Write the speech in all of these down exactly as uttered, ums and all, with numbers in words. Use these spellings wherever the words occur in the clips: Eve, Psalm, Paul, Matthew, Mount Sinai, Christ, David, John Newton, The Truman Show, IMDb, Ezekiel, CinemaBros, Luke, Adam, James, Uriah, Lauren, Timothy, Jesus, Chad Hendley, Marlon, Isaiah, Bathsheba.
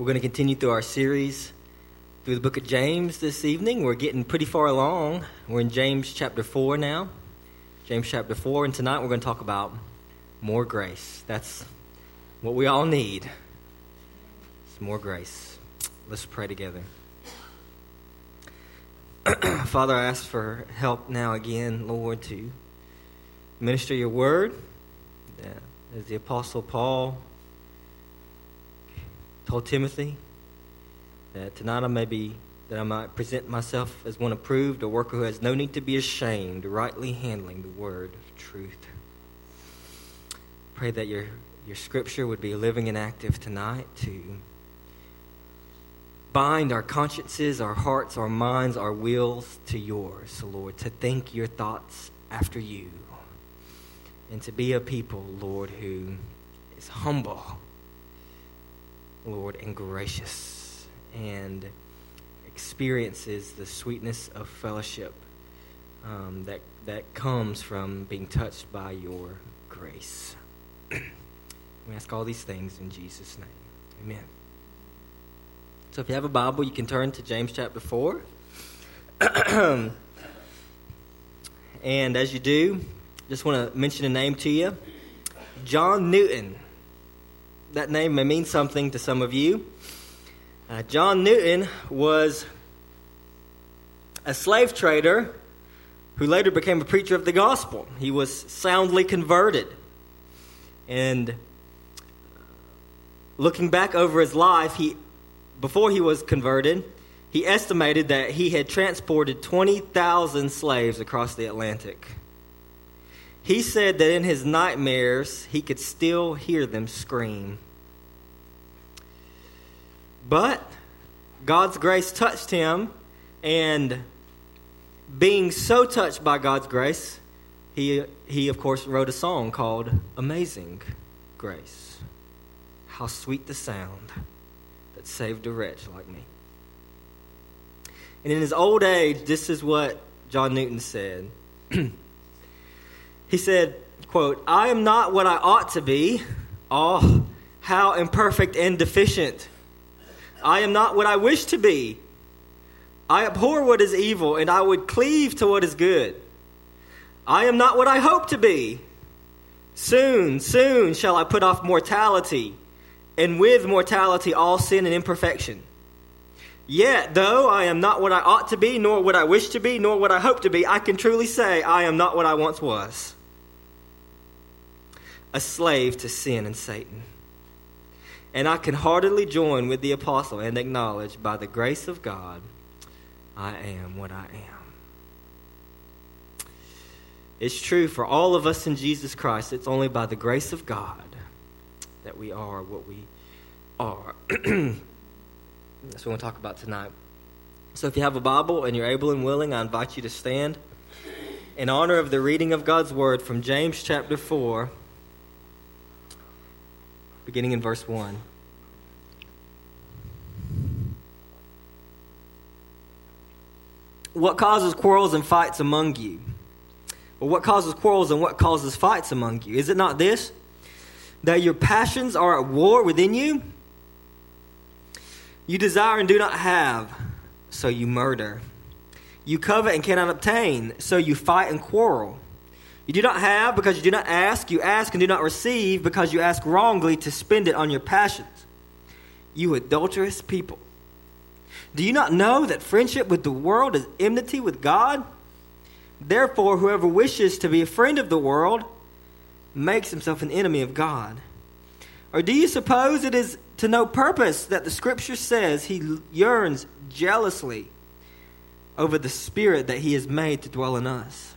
We're going to continue through our series through the book of James this evening. We're getting pretty far along. We're in James chapter four now. James chapter four, and tonight we're going to talk about more grace. That's what we all need. It's more grace. Let's pray together. Father, I ask for help now again, Lord, to minister your word. As the Apostle Paul told Timothy, that tonight I may be, that I might present myself as one approved, a worker who has no need to be ashamed, rightly handling the word of truth. Pray that your your scripture would be living and active tonight to bind our consciences, our hearts, our minds, our wills to yours, Lord, to think your thoughts after you, and to be a people, Lord, who is humble, Lord, and gracious, and experiences the sweetness of fellowship um, that that comes from being touched by your grace. We ask all these things in Jesus' name. Amen. So if you have a Bible, you can turn to James chapter four. And as you do, just want to mention a name to you. John Newton. That name may mean something to some of you. Uh, John Newton was a slave trader who later became a preacher of the gospel. He was soundly converted. And looking back over his life, he before he was converted, he estimated that he had transported twenty thousand slaves across the Atlantic. He said that in his nightmares, he could still hear them scream. But God's grace touched him, and being so touched by God's grace, he, he of course, wrote a song called Amazing Grace. How sweet the sound that saved a wretch like me. And in his old age, this is what John Newton said. He said, quote, "I am not what I ought to be. Oh, how imperfect and deficient. I am not what I wish to be. I abhor what is evil, and I would cleave to what is good. I am not what I hope to be. Soon, soon shall I put off mortality, and with mortality all sin and imperfection. Yet, though I am not what I ought to be, nor what I wish to be, nor what I hope to be, I can truly say I am not what I once was. A slave to sin and Satan. And I can heartily join with the apostle and acknowledge, by the grace of God, I am what I am." It's true for all of us in Jesus Christ. It's only by the grace of God that we are what we are. That's what we're going to talk about tonight. So if you have a Bible and you're able and willing, I invite you to stand in honor of the reading of God's word from James chapter four, beginning in verse one. What causes quarrels and fights among you? Or what causes quarrels and what causes fights among you? Is it not this, that your passions are at war within you? You desire and do not have, so you murder. You covet and cannot obtain, so you fight and quarrel. You do not have because you do not ask. You ask and do not receive because you ask wrongly to spend it on your passions. You adulterous people. Do you not know that friendship with the world is enmity with God? Therefore, whoever wishes to be a friend of the world makes himself an enemy of God. Or do you suppose it is to no purpose that the Scripture says he yearns jealously over the Spirit that he has made to dwell in us?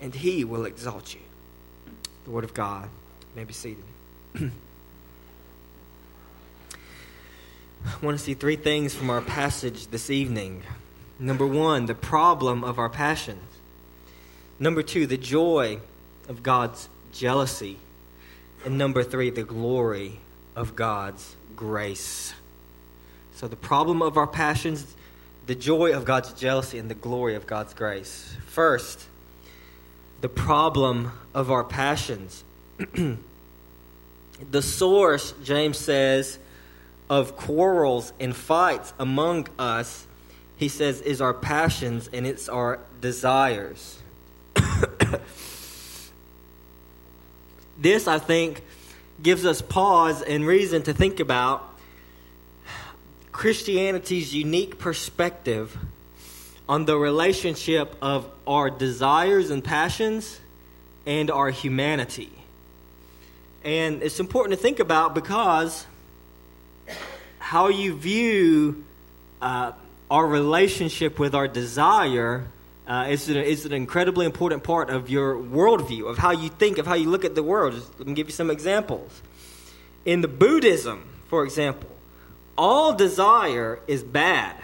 and he will exalt you. The word of God. You may be seated. I want to see three things from our passage this evening. Number one, the problem of our passions. Number two, the joy of God's jealousy. And number three, the glory of God's grace. So the problem of our passions, the joy of God's jealousy, and the glory of God's grace. First, the problem of our passions. The source, James says, of quarrels and fights among us, he says, is our passions and it's our desires. This, I think, gives us pause and reason to think about Christianity's unique perspective on the relationship of our desires and passions and our humanity. And it's important to think about because how you view uh, our relationship with our desire uh, is, an, is an incredibly important part of your worldview, of how you think, of how you look at the world. Just let me give you some examples. In the Buddhism, for example, all desire is bad.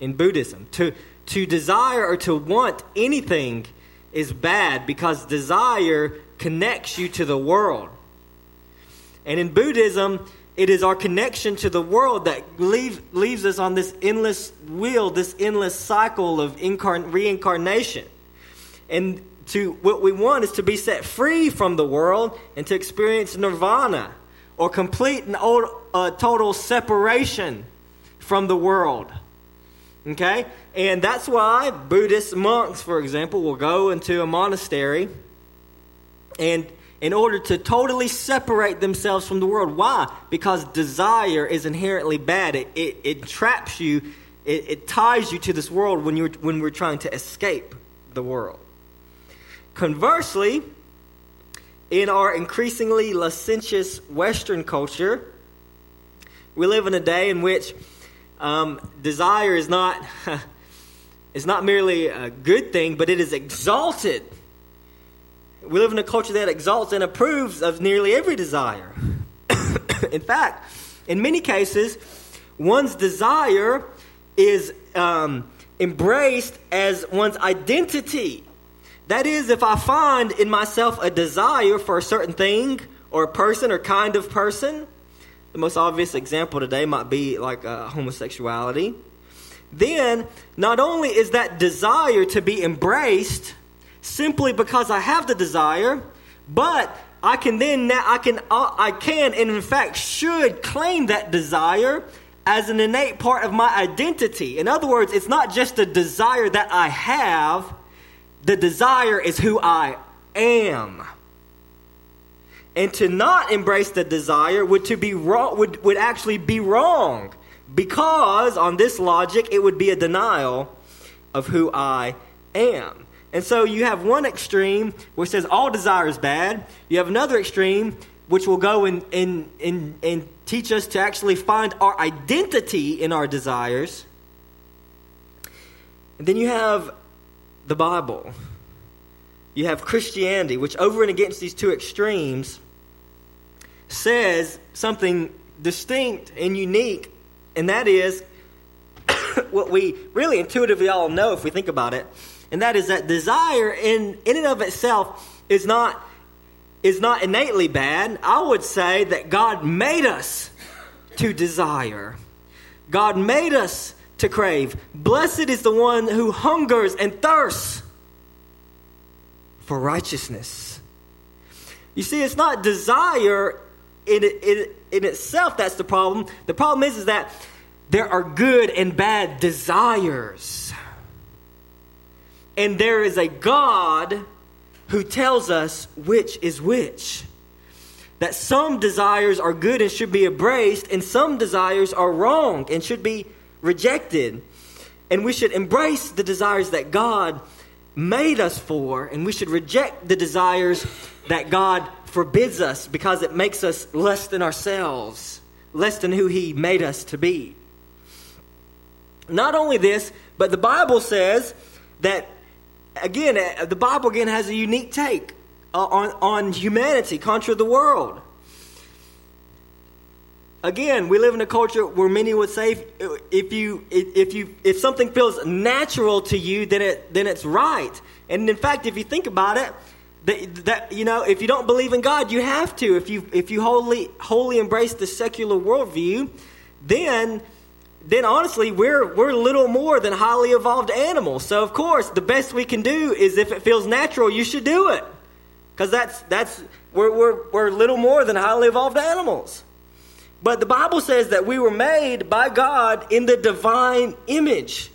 In Buddhism, to to desire or to want anything is bad because desire connects you to the world. And in Buddhism, it is our connection to the world that leave, leaves us on this endless wheel, this endless cycle of incarn- reincarnation. And to what we want is to be set free from the world and to experience nirvana or complete and old, uh, total separation from the world. Okay? And that's why Buddhist monks, for example, will go into a monastery and in order to totally separate themselves from the world. Why? Because desire is inherently bad. It it, it traps you. It, it ties you to this world when you're when we're trying to escape the world. Conversely, in our increasingly licentious Western culture, we live in a day in which um, desire is not is not merely a good thing, but it is exalted. We live in a culture that exalts and approves of nearly every desire. In fact, in many cases, one's desire is um, embraced as one's identity. That is, if I find in myself a desire for a certain thing or a person or kind of person, the most obvious example today might be like uh, homosexuality, then not only is that desire to be embraced simply because I have the desire, but I can then now I can I can and in fact should claim that desire as an innate part of my identity. In other words, it's not just a desire that I have; the desire is who I am. And to not embrace the desire would to be wrong would, would actually be wrong, because on this logic it would be a denial of who I am. And so you have one extreme which says all desire is bad. You have another extreme which will go and and, and and teach us to actually find our identity in our desires. And then you have the Bible. You have Christianity, which over and against these two extremes says something distinct and unique, and that is what we really intuitively all know if we think about it. And that is that desire in, in and of itself is not, is not innately bad. I would say that God made us to desire. God made us to crave. Blessed is the one who hungers and thirsts for righteousness. You see, it's not desire in, in, in itself that's the problem. The problem is, is that there are good and bad desires. And there is a God who tells us which is which. That some desires are good and should be embraced, and some desires are wrong and should be rejected. And we should embrace the desires that God made us for, and we should reject the desires that God forbids us because it makes us less than ourselves, less than who He made us to be. Not only this, but the Bible says that again, the Bible again has a unique take on, on humanity, contra the world. Again, we live in a culture where many would say, if you if you if something feels natural to you, then it then it's right. And in fact, if you think about it, that, that you know, if you don't believe in God, you have to. If you if you wholly wholly embrace the secular worldview, then then honestly, we're we're little more than highly evolved animals. So of course, the best we can do is if it feels natural, you should do it, because that's that's we're we're we're little more than highly evolved animals. But the Bible says that we were made by God in the divine image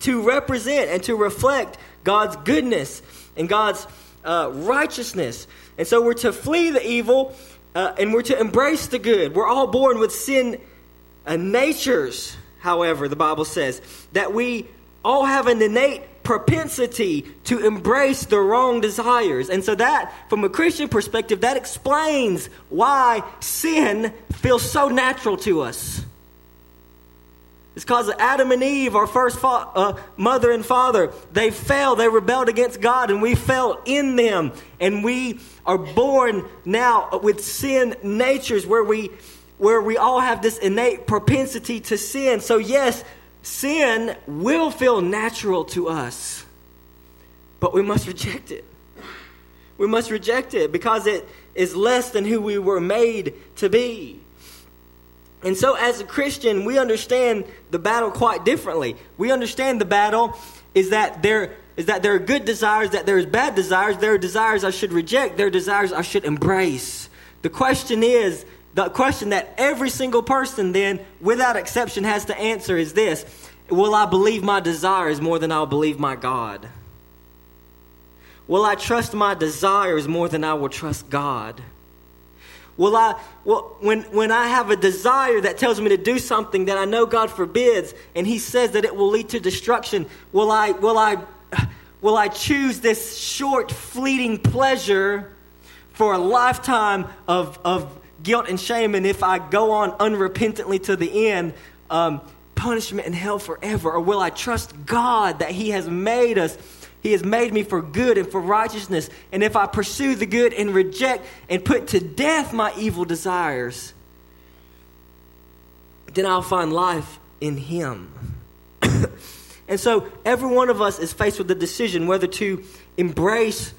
to represent and to reflect God's goodness and God's uh, righteousness. And so we're to flee the evil uh, and we're to embrace the good. We're all born with sin uh, natures, however, the Bible says, that we all have an innate propensity to embrace the wrong desires. And so that, from a Christian perspective, that explains why sin feels so natural to us. It's because Adam and Eve, our first fa- uh, mother and father, they fell, they rebelled against God, and we fell in them. And we are born now with sin natures where we, where we all have this innate propensity to sin. So yes, sin will feel natural to us, but we must reject it. We must reject it because it is less than who we were made to be. And so as a Christian, we understand the battle quite differently. We understand the battle is that there is that there are good desires, that there is bad desires. There are desires I should reject. There are desires I should embrace. The question is, The question that every single person then, without exception, has to answer is this: will I believe my desires more than I'll believe my God? Will I trust my desires more than I will trust God? Will I, well, when, when I have a desire that tells me to do something that I know God forbids, and He says that it will lead to destruction, will I, will I, will I choose this short, fleeting pleasure for a lifetime of of guilt and shame, and if I go on unrepentantly to the end, um, punishment and hell forever? Or will I trust God that He has made us? He has made me for good and for righteousness. And if I pursue the good and reject and put to death my evil desires, then I'll find life in Him. And so every one of us is faced with the decision whether to embrace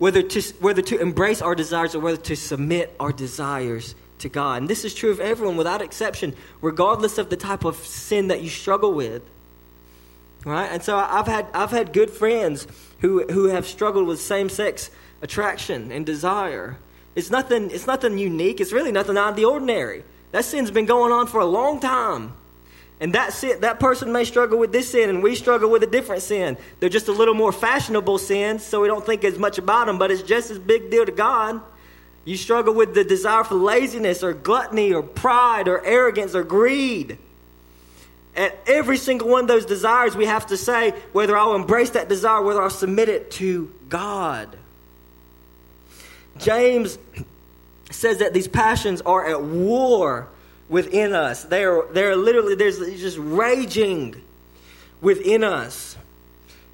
Whether to whether to embrace our desires or whether to submit our desires to God. And this is true of everyone without exception, regardless of the type of sin that you struggle with. Right? And so I've had I've had good friends who who have struggled with same-sex attraction and desire. It's nothing it's nothing unique. It's really nothing out of the ordinary. That sin's been going on for a long time. And that sin, that person may struggle with this sin, and we struggle with a different sin. They're just a little more fashionable sins, so we don't think as much about them, but it's just as big deal to God. You struggle with the desire for laziness or gluttony or pride or arrogance or greed. At every single one of those desires, we have to say whether I'll embrace that desire, whether I'll submit it to God. James says that these passions are at war within us. They are, they are literally, there's just raging within us.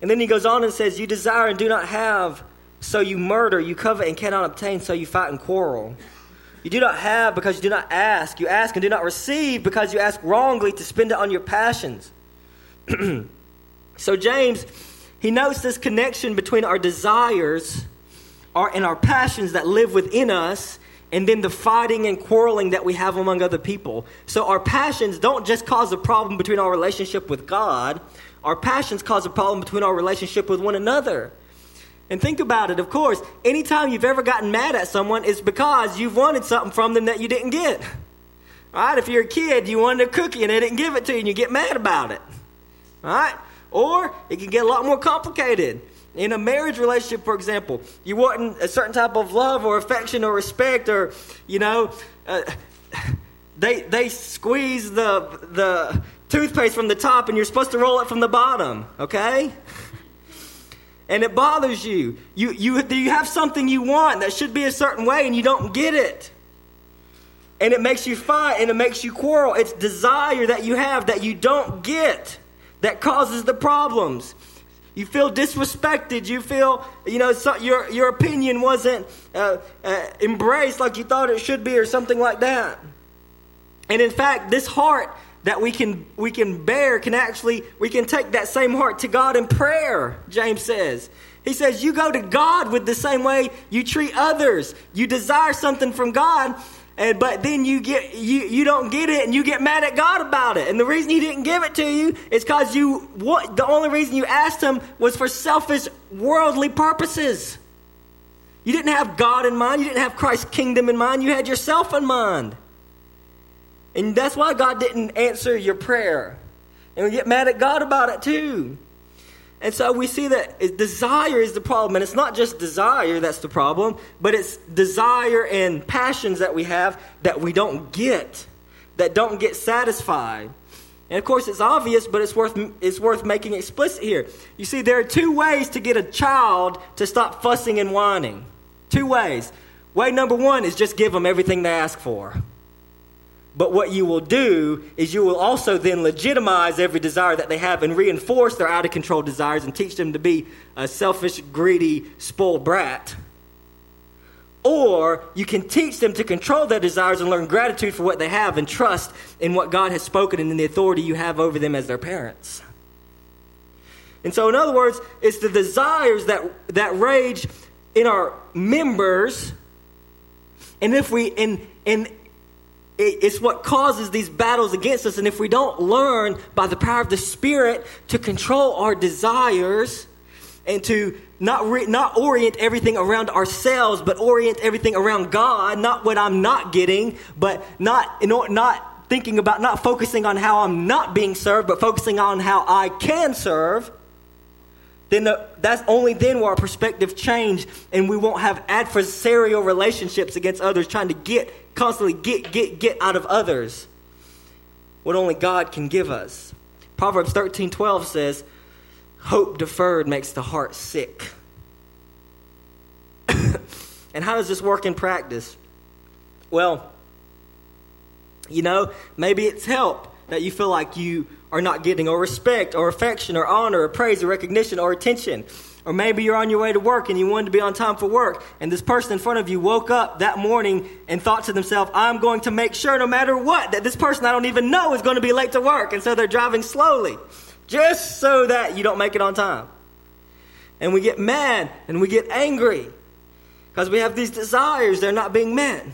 And then he goes on and says, you desire and do not have, so you murder. You covet and cannot obtain, so you fight and quarrel. You do not have because you do not ask. You ask and do not receive because you ask wrongly to spend it on your passions. So James, he notes this connection between our desires our, and our passions that live within us, and then the fighting and quarreling that we have among other people. So our passions don't just cause a problem between our relationship with God. Our passions cause a problem between our relationship with one another. And think about it, of course, anytime you've ever gotten mad at someone, it's because you've wanted something from them that you didn't get. All right, if you're a kid, you wanted a cookie and they didn't give it to you and you get mad about it. All right, or it can get a lot more complicated. In a marriage relationship, for example, you want a certain type of love or affection or respect, or, you know, uh, they they squeeze the the toothpaste from the top and you're supposed to roll it from the bottom, okay? And it bothers you. You you you have something you want that should be a certain way and you don't get it. And it makes you fight and it makes you quarrel. It's desire that you have that you don't get that causes the problems. You feel disrespected. You feel, you know, so your your opinion wasn't uh, uh, embraced like you thought it should be or something like that. And in fact, this heart that we can we can bear can actually, we can take that same heart to God in prayer, James says. He says, you go to God with the same way you treat others. You desire something from God, and but then you get you, you don't get it, and you get mad at God about it. And the reason he didn't give it to you is because you what the only reason you asked him was for selfish, worldly purposes. You didn't have God in mind. You didn't have Christ's kingdom in mind. You had yourself in mind. And that's why God didn't answer your prayer. And we get mad at God about it too. And so we see that desire is the problem. And it's not just desire that's the problem, but it's desire and passions that we have that we don't get, that don't get satisfied. And of course, it's obvious, but it's worth it's worth making explicit here. You see, there are two ways to get a child to stop fussing and whining. Two ways. Way number one is just give them everything they ask for. But what you will do is you will also then legitimize every desire that they have and reinforce their out-of-control desires and teach them to be a selfish, greedy, spoiled brat. Or you can teach them to control their desires and learn gratitude for what they have and trust in what God has spoken and in the authority you have over them as their parents. And so, in other words, it's the desires that, that rage in our members, and if we... in in It's what causes these battles against us. And if we don't learn by the power of the Spirit to control our desires and to not re- not orient everything around ourselves, but orient everything around God, not what I'm not getting, but not you know, not thinking about, not focusing on how I'm not being served, but focusing on how I can serve, then the, that's only then will our perspective change, and we won't have adversarial relationships against others trying to get Constantly get, get, get out of others what only God can give us. Proverbs thirteen twelve says, hope deferred makes the heart sick. And how does this work in practice? Well, you know, maybe it's help that you feel like you are not getting or respect or affection or honor or praise or recognition or attention. Or maybe you're on your way to work and you wanted to be on time for work, and this person in front of you woke up that morning and thought to themselves, I'm going to make sure no matter what that this person I don't even know is going to be late to work. And so they're driving slowly just so that you don't make it on time. And we get mad and we get angry because we have these desires. They're not being met.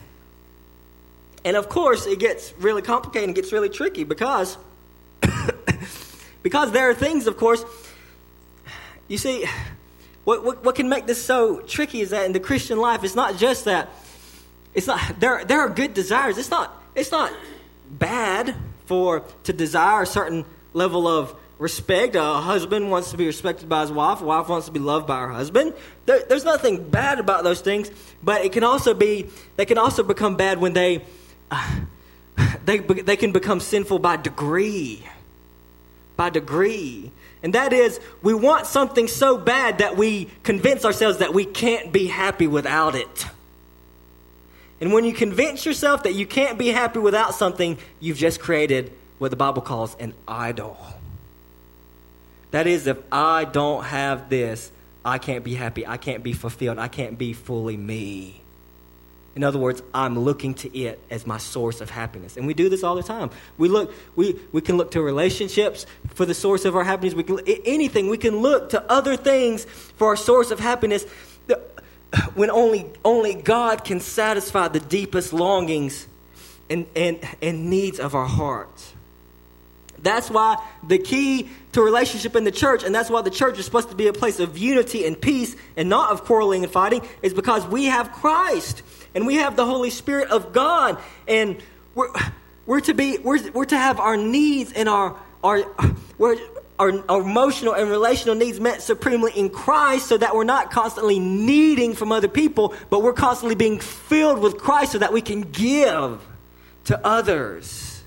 And of course, it gets really complicated. It gets really tricky because, because there are things, of course, you see... What, what what can make this so tricky is that in the Christian life, it's not just that. It's not there. There are good desires. It's not. It's not bad for to desire a certain level of respect. A husband wants to be respected by his wife. A wife wants to be loved by her husband. There, there's nothing bad about those things. But it can also be. They can also become bad when they uh, they they can become sinful by degree. By degree. And that is, we want something so bad that we convince ourselves that we can't be happy without it. And when you convince yourself that you can't be happy without something, you've just created what the Bible calls an idol. That is, if I don't have this, I can't be happy, I can't be fulfilled, I can't be fully me. In other words, I'm looking to it as my source of happiness. And we do this all the time. We look, we, we can look to relationships for the source of our happiness. We can anything. We can look to other things for our source of happiness when only only God can satisfy the deepest longings and, and, and needs of our hearts. That's why the key to relationship in the church, and that's why the church is supposed to be a place of unity and peace and not of quarreling and fighting, is because we have Christ. And we have the Holy Spirit of God, and we're we're to be we're we're to have our needs and our our our, our emotional and relational needs met supremely in Christ, so that we're not constantly needing from other people, but we're constantly being filled with Christ, so that we can give to others.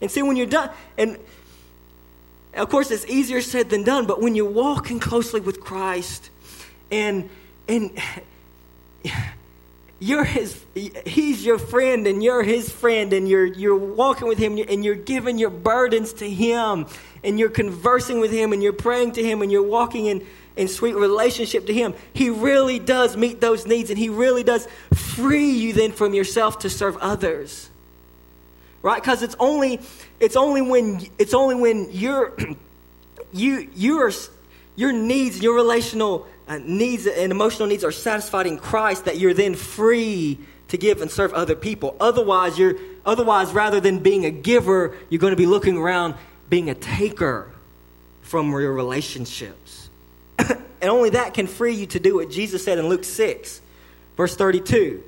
And see, when you're done, and of course it's easier said than done, but when you're walking closely with Christ, and and. You're his, he's your friend, and you're his friend, and you're you're walking with him, and you're giving your burdens to him, and you're conversing with him, and you're praying to him, and you're walking in, in sweet relationship to him. He really does meet those needs, and he really does free you then from yourself to serve others. right? Because it's only it's only when it's only when your you your your needs, your relational needs and emotional needs are satisfied in Christ that you're then free to give and serve other people. Otherwise, you're otherwise rather than being a giver, you're going to be looking around being a taker from your relationships. And only that can free you to do what Jesus said in Luke six, verse thirty-two.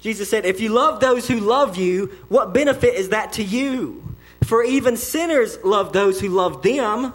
Jesus said, if you love those who love you, what benefit is that to you? For even sinners love those who love them.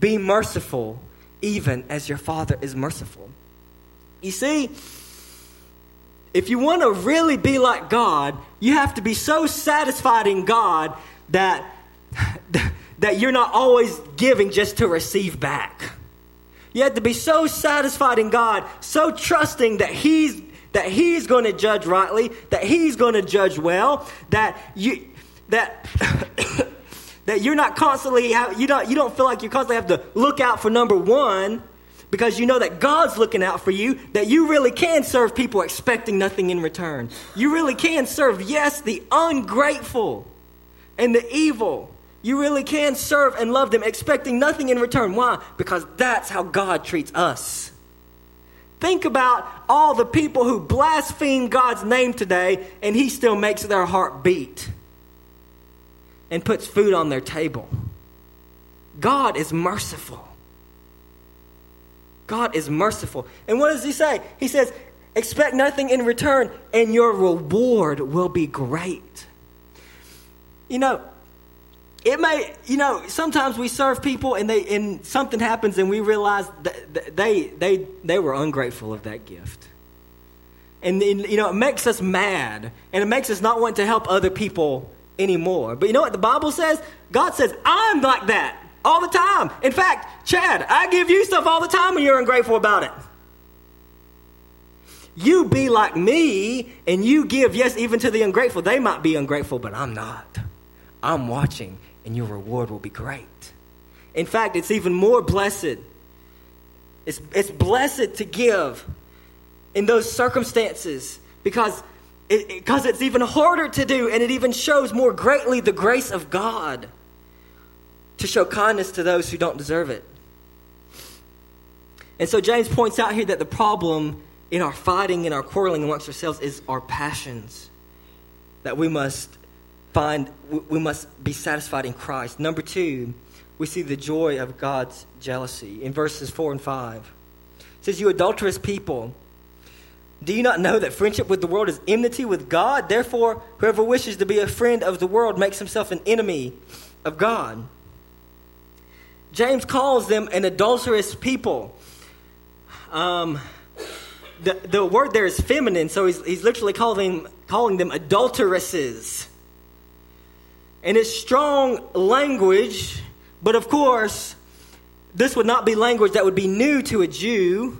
Be merciful, even as your Father is merciful. You see, if you want to really be like God, you have to be so satisfied in God that... that you're not always giving just to receive back. You have to be so satisfied in God, so trusting that he's that he's going to judge rightly, that he's going to judge well, that you that that you're not constantly you don't you don't feel like you constantly have to look out for number one, because you know that God's looking out for you, that you really can serve people expecting nothing in return. You really can serve, yes, the ungrateful and the evil. You really can serve and love them, expecting nothing in return. Why? Because that's how God treats us. Think about all the people who blaspheme God's name today, and he still makes their heart beat and puts food on their table. God is merciful. God is merciful. And what does he say? He says, expect nothing in return, and your reward will be great. You know, It may, you know, sometimes we serve people and they and something happens and we realize that they they they were ungrateful of that gift. And, and, you know, it makes us mad and it makes us not want to help other people anymore. But you know what the Bible says? God says, I'm like that all the time. In fact, Chad, I give you stuff all the time and you're ungrateful about it. You be like me and you give, yes, even to the ungrateful. They might be ungrateful, but I'm not. I'm watching. And your reward will be great. In fact, it's even more blessed. It's, it's blessed to give in those circumstances because it, because it's even harder to do, and it even shows more greatly the grace of God to show kindness to those who don't deserve it. And so James points out here that the problem in our fighting and our quarreling amongst ourselves is our passions, that we must Find we must be satisfied in Christ. Number two, we see the joy of God's jealousy in verses four and five. It says, "You adulterous people, do you not know that friendship with the world is enmity with God? Therefore, whoever wishes to be a friend of the world makes himself an enemy of God." James calls them an adulterous people. Um, the the word there is feminine, so he's he's literally calling calling them adulteresses. And it's strong language, but of course, this would not be language that would be new to a Jew,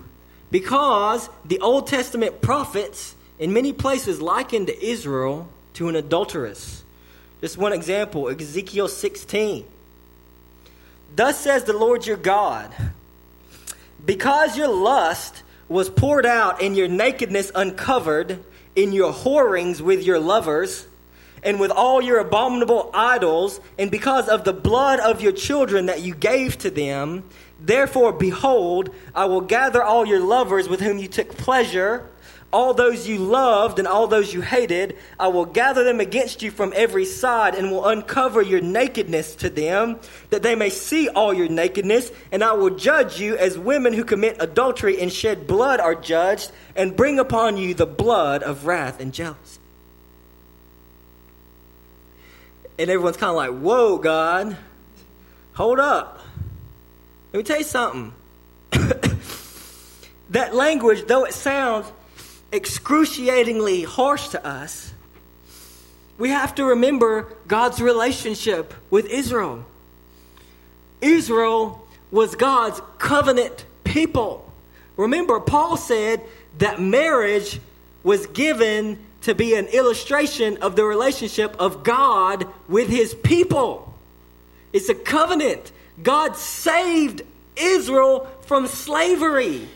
because the Old Testament prophets in many places likened Israel to an adulteress. Just one example, Ezekiel sixteen. "Thus says the Lord your God, because your lust was poured out and your nakedness uncovered in your whorings with your lovers, and with all your abominable idols, and because of the blood of your children that you gave to them, therefore, behold, I will gather all your lovers with whom you took pleasure, all those you loved and all those you hated. I will gather them against you from every side and will uncover your nakedness to them, that they may see all your nakedness. And I will judge you as women who commit adultery and shed blood are judged, and bring upon you the blood of wrath and jealousy." And everyone's kind of like, whoa, God, hold up. Let me tell you something. That language, though it sounds excruciatingly harsh to us, we have to remember God's relationship with Israel. Israel was God's covenant people. Remember, Paul said that marriage was given to be an illustration of the relationship of God with his people. It's a covenant. God saved Israel from slavery.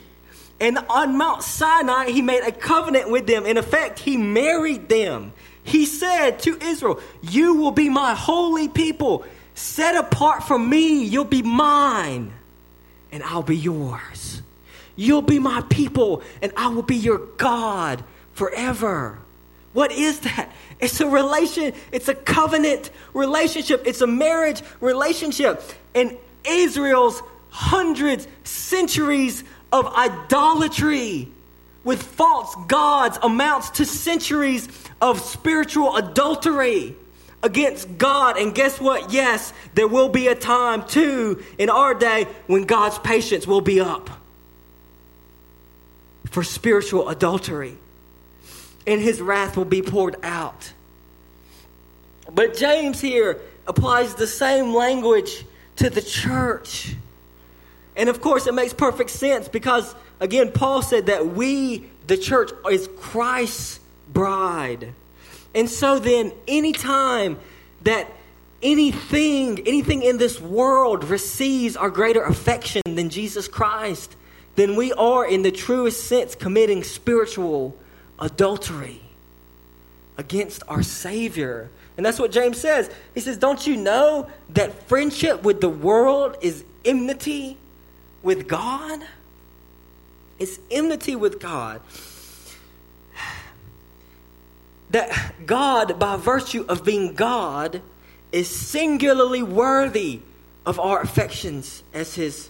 And on Mount Sinai, he made a covenant with them. In effect, he married them. He said to Israel, "You will be my holy people. Set apart from me, you'll be mine, and I'll be yours. You'll be my people, and I will be your God forever." What is that? It's a relation. It's a covenant relationship. It's a marriage relationship. And Israel's hundreds, centuries of idolatry with false gods amounts to centuries of spiritual adultery against God. And guess what? Yes, there will be a time too in our day when God's patience will be up for spiritual adultery, and his wrath will be poured out. But James here applies the same language to the church. And of course, it makes perfect sense because, again, Paul said that we, the church, is Christ's bride. And so then, anytime that anything, anything in this world receives our greater affection than Jesus Christ, then we are, in the truest sense, committing spiritual adultery against our Savior. And that's what James says. He says, "Don't you know that friendship with the world is enmity with God?" It's enmity with God. That God, by virtue of being God, is singularly worthy of our affections as his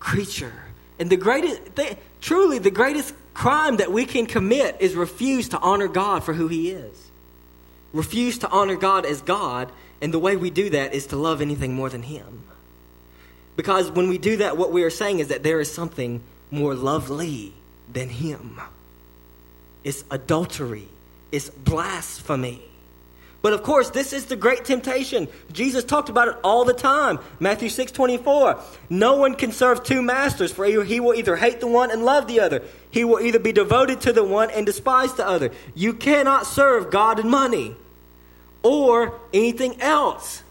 creature. And the greatest, th- truly the greatest crime that we can commit is refuse to honor God for who he is. Refuse to honor God as God, and the way we do that is to love anything more than him. Because when we do that, what we are saying is that there is something more lovely than him. It's adultery. It's blasphemy. But of course, this is the great temptation. Jesus talked about it all the time. Matthew six twenty-four. "No one can serve two masters, for he will either hate the one and love the other. He will either be devoted to the one and despise the other. You cannot serve God and money or anything else."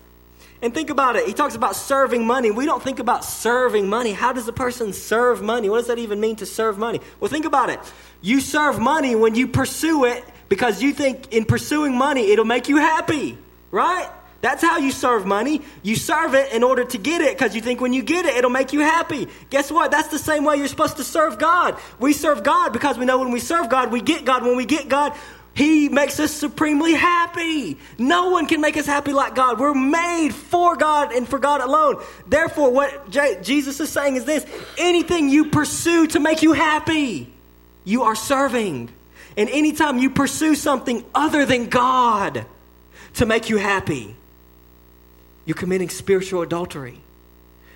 And think about it. He talks about serving money. We don't think about serving money. How does a person serve money? What does that even mean to serve money? Well, think about it. You serve money when you pursue it because you think in pursuing money, it'll make you happy, right? That's how you serve money. You serve it in order to get it because you think when you get it, it'll make you happy. Guess what? That's the same way you're supposed to serve God. We serve God because we know when we serve God, we get God. When we get God, he makes us supremely happy. No one can make us happy like God. We're made for God and for God alone. Therefore, what J- Jesus is saying is this: anything you pursue to make you happy, you are serving. And anytime you pursue something other than God to make you happy, you're committing spiritual adultery.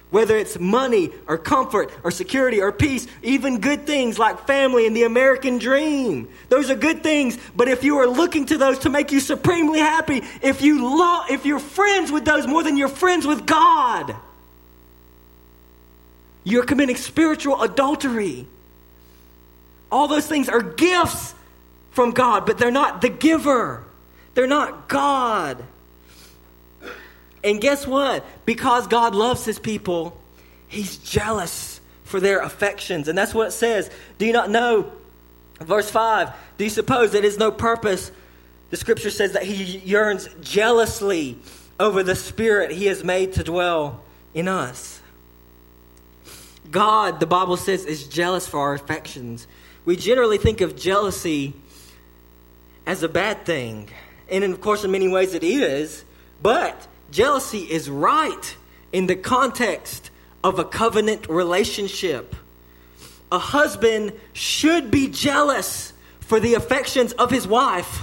Whether it's money or comfort or security or peace, even good things like family and the American dream. Those are good things, but if you are looking to those to make you supremely happy, if you lo- if you're friends with those more than you're friends with God, you're committing spiritual adultery. All those things are gifts from God, but they're not the giver. They're not God. And guess what? Because God loves his people, he's jealous for their affections. And that's what it says. Do you not know, verse five, do you suppose that it is no purpose? The scripture says that he yearns jealously over the spirit he has made to dwell in us. God, the Bible says, is jealous for our affections. We generally think of jealousy as a bad thing. And of course, in many ways it is. But jealousy is right in the context of a covenant relationship. A husband should be jealous for the affections of his wife.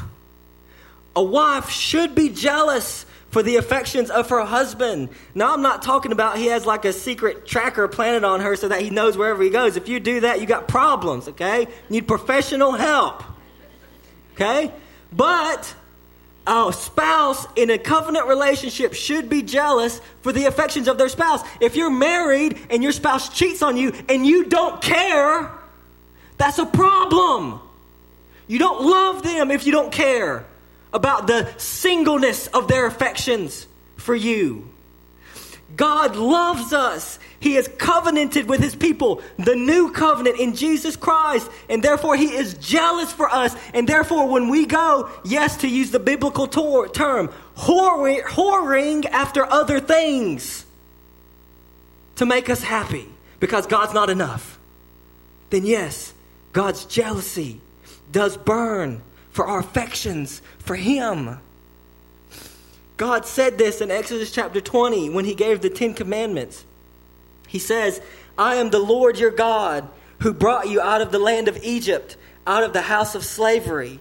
A wife should be jealous for the affections of her husband. Now, I'm not talking about he has like a secret tracker planted on her so that he knows wherever he goes. If you do that, you got problems, okay? You need professional help, okay? But a spouse in a covenant relationship should be jealous for the affections of their spouse. If you're married and your spouse cheats on you and you don't care, that's a problem. You don't love them if you don't care about the singleness of their affections for you. God loves us. He has covenanted with his people, the new covenant in Jesus Christ. And therefore, he is jealous for us. And therefore, when we go, yes, to use the biblical tor- term, whoring, whoring after other things to make us happy because God's not enough, then yes, God's jealousy does burn for our affections for him. God said this in Exodus chapter twenty when he gave the Ten Commandments. He says, I am the Lord your God who brought you out of the land of Egypt, out of the house of slavery.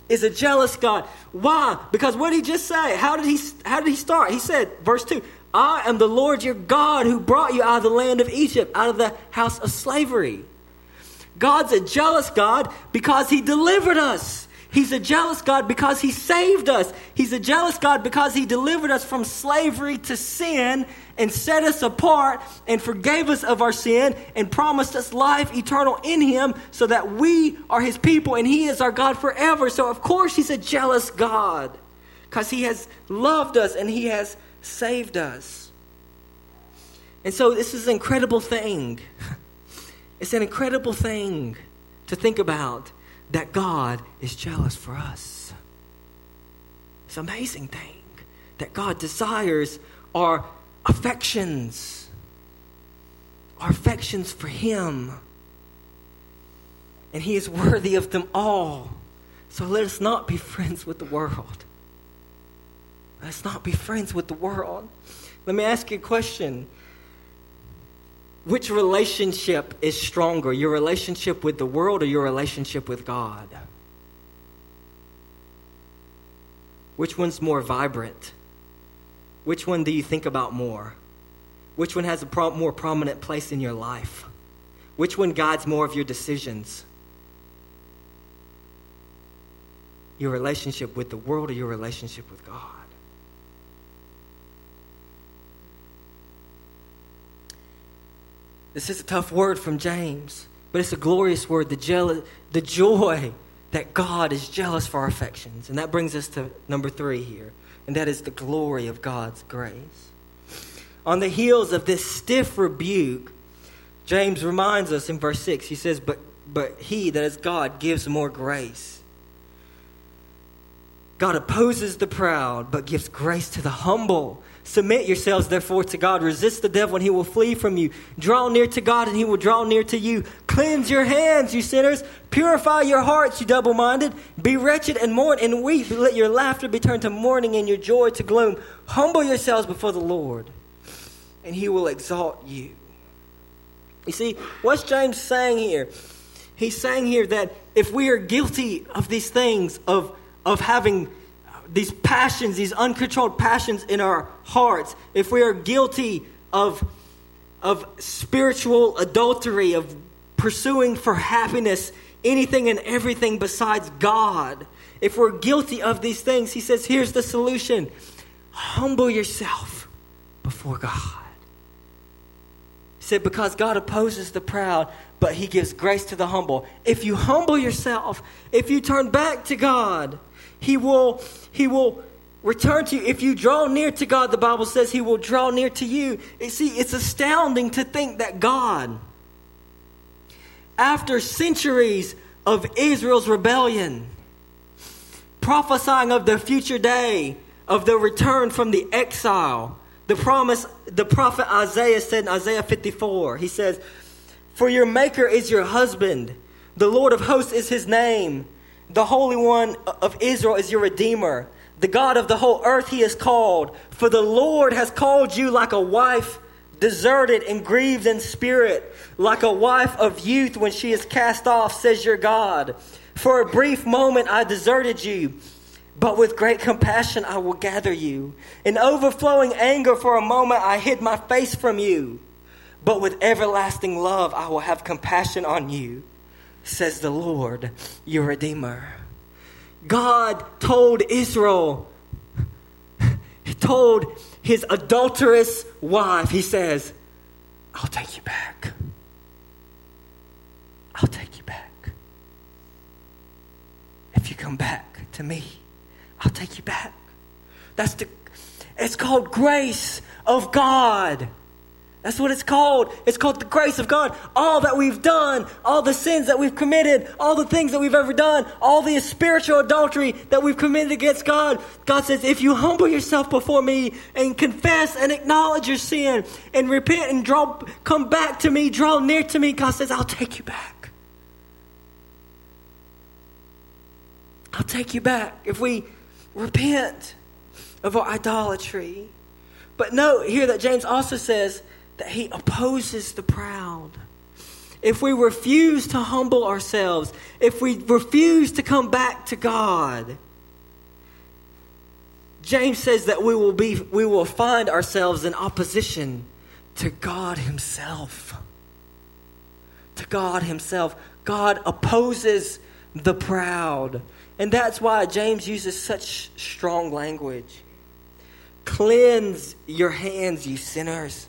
is a jealous God. Why? Because what did he just say? How did he how did he start? He said, verse two, I am the Lord your God who brought you out of the land of Egypt, out of the house of slavery. God's a jealous God because he delivered us. He's a jealous God because he saved us. He's a jealous God because he delivered us from slavery to sin and set us apart and forgave us of our sin and promised us life eternal in him so that we are his people and he is our God forever. So, of course, he's a jealous God because he has loved us and he has saved us. And so this is an incredible thing. It's an incredible thing to think about, that God is jealous for us. It's an amazing thing that God desires our affections, our affections for him. And he is worthy of them all. So let us not be friends with the world. Let's not be friends with the world. Let me ask you a question. Which relationship is stronger, your relationship with the world or your relationship with God? Which one's more vibrant? Which one do you think about more? Which one has a pro- more prominent place in your life? Which one guides more of your decisions? Your relationship with the world or your relationship with God? This is a tough word from James, but it's a glorious word, the, jeal- the joy that God is jealous for our affections. And that brings us to number three here, and that is the glory of God's grace. On the heels of this stiff rebuke, James reminds us in verse six, he says, but, but he, that is God, gives more grace. God opposes the proud, but gives grace to the humble. Submit yourselves, therefore, to God. Resist the devil, and he will flee from you. Draw near to God, and he will draw near to you. Cleanse your hands, you sinners. Purify your hearts, you double-minded. Be wretched and mourn and weep. Let your laughter be turned to mourning and your joy to gloom. Humble yourselves before the Lord, and he will exalt you. You see, what's James saying here? He's saying here that if we are guilty of these things, of, of having these passions, these uncontrolled passions in our hearts, if we are guilty of, of spiritual adultery, of pursuing for happiness anything and everything besides God, if we're guilty of these things, he says, here's the solution. Humble yourself before God. He said, because God opposes the proud, but he gives grace to the humble. If you humble yourself, if you turn back to God, He will, he will return to you. If you draw near to God, the Bible says he will draw near to you. You see, it's astounding to think that God, after centuries of Israel's rebellion, prophesying of the future day, of the return from the exile, the promise, the prophet Isaiah said in Isaiah fifty-four, he says, for your maker is your husband, the Lord of hosts is his name. The Holy One of Israel is your Redeemer. The God of the whole earth he is called. For the Lord has called you like a wife deserted and grieved in spirit, like a wife of youth when she is cast off, says your God. For a brief moment I deserted you, but with great compassion I will gather you. In overflowing anger for a moment I hid my face from you, but with everlasting love I will have compassion on you, says the Lord, your Redeemer. God told Israel, he told his adulterous wife, he says, I'll take you back. I'll take you back. If you come back to me, I'll take you back. That's the, it's called grace of God. That's what it's called. It's called the grace of God. All that we've done, all the sins that we've committed, all the things that we've ever done, all the spiritual adultery that we've committed against God. God says, if you humble yourself before me and confess and acknowledge your sin and repent and draw, come back to me, draw near to me, God says, I'll take you back. I'll take you back if we repent of our idolatry. But note here that James also says, that he opposes the proud. If we refuse to humble ourselves, if we refuse to come back to God, James says that we will be, we will find ourselves in opposition to God himself. To God himself. God opposes the proud. And that's why James uses such strong language. Cleanse your hands, you sinners.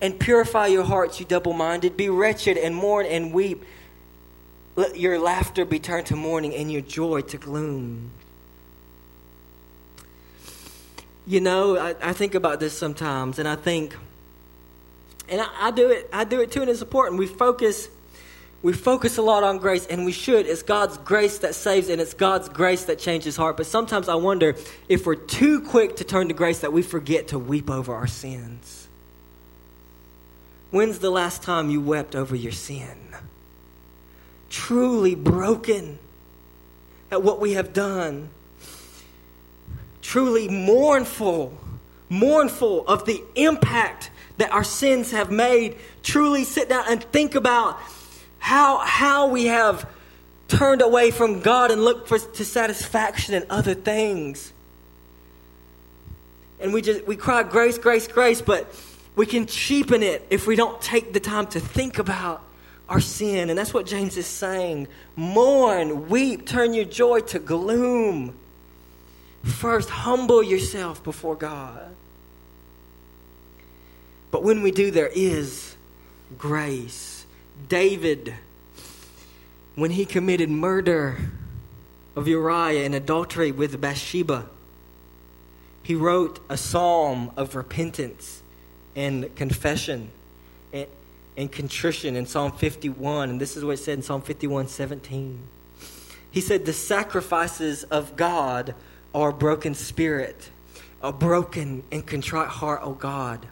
And purify your hearts, you double-minded. Be wretched and mourn and weep. Let your laughter be turned to mourning and your joy to gloom. You know, I, I think about this sometimes, and I think, and I, I do it. I do it too, and it's important. We focus, we focus a lot on grace, and we should. It's God's grace that saves, and it's God's grace that changes heart. But sometimes I wonder if we're too quick to turn to grace that we forget to weep over our sins. When's the last time you wept over your sin? Truly broken at what we have done. Truly mournful, mournful of the impact that our sins have made. Truly sit down and think about how, how we have turned away from God and looked for to satisfaction in other things. And we just we cry grace, grace, grace, but we can cheapen it if we don't take the time to think about our sin. And that's what James is saying. Mourn, weep, turn your joy to gloom. First, humble yourself before God. But when we do, there is grace. David, when he committed murder of Uriah and adultery with Bathsheba, he wrote a psalm of repentance and confession and, and contrition in Psalm fifty-one. And this is what it said in Psalm fifty-one, seventeen. He said, the sacrifices of God are a broken spirit, a broken and contrite heart, O God,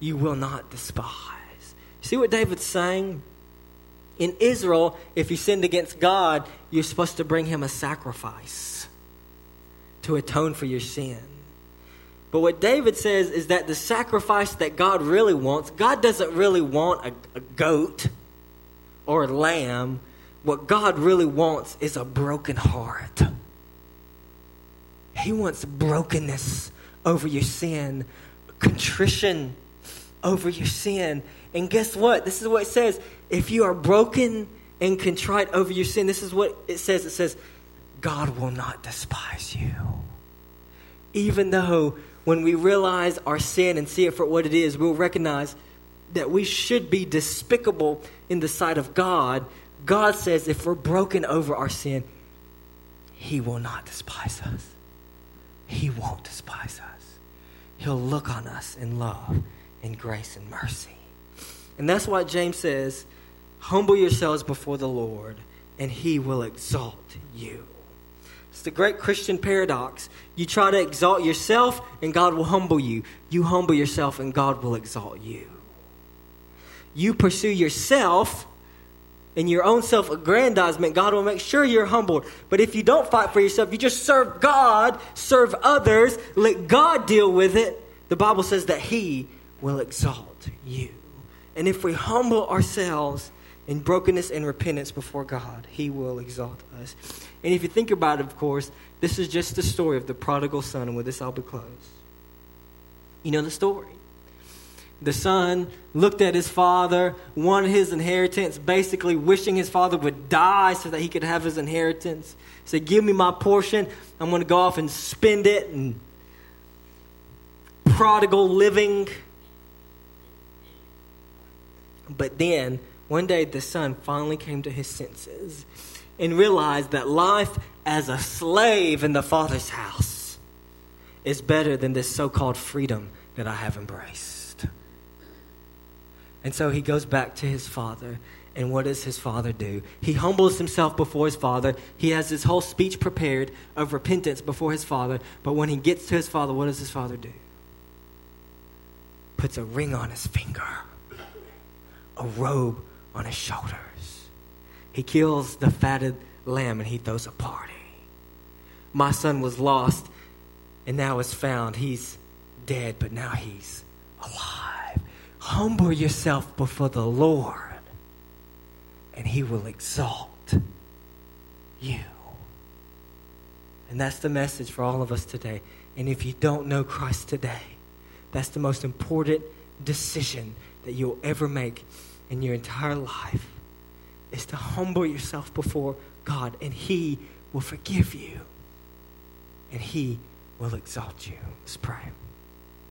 you will not despise. See what David's saying? In Israel, if you sinned against God, you're supposed to bring him a sacrifice to atone for your sin. But what David says is that the sacrifice that God really wants, God doesn't really want a, a goat or a lamb. What God really wants is a broken heart. He wants brokenness over your sin, contrition over your sin. And guess what? This is what it says. If you are broken and contrite over your sin, this is what it says. It says, God will not despise you. Even though when we realize our sin and see it for what it is, we'll recognize that we should be despicable in the sight of God. God says if we're broken over our sin, he will not despise us. He won't despise us. He'll look on us in love and grace and mercy. And that's why James says, humble yourselves before the Lord, and he will exalt you. It's the great Christian paradox. You try to exalt yourself and God will humble you. You humble yourself and God will exalt you. You pursue yourself and your own self-aggrandizement. God will make sure you're humbled. But if you don't fight for yourself, you just serve God, serve others, let God deal with it. The Bible says that he will exalt you. And if we humble ourselves in brokenness and repentance before God, he will exalt us. And if you think about it, of course, this is just the story of the prodigal son. And with this, I'll be closed. You know the story. The son looked at his father, wanted his inheritance, basically wishing his father would die so that he could have his inheritance. He said, give me my portion. I'm going to go off and spend it. And prodigal living. But then one day the son finally came to his senses and realized that life as a slave in the father's house is better than this so-called freedom that I have embraced. And so he goes back to his father. And what does his father do? He humbles himself before his father. He has his whole speech prepared of repentance before his father. But when he gets to his father, what does his father do? Puts a ring on his finger, a robe on his shoulders. He kills the fatted lamb and he throws a party. My son was lost and now is found. He's dead, but now he's alive. Humble yourself before the Lord, and he will exalt you. And that's the message for all of us today. And if you don't know Christ today, that's the most important decision that you'll ever make in your entire life, is to humble yourself before God, and he will forgive you, and he will exalt you. Let's pray.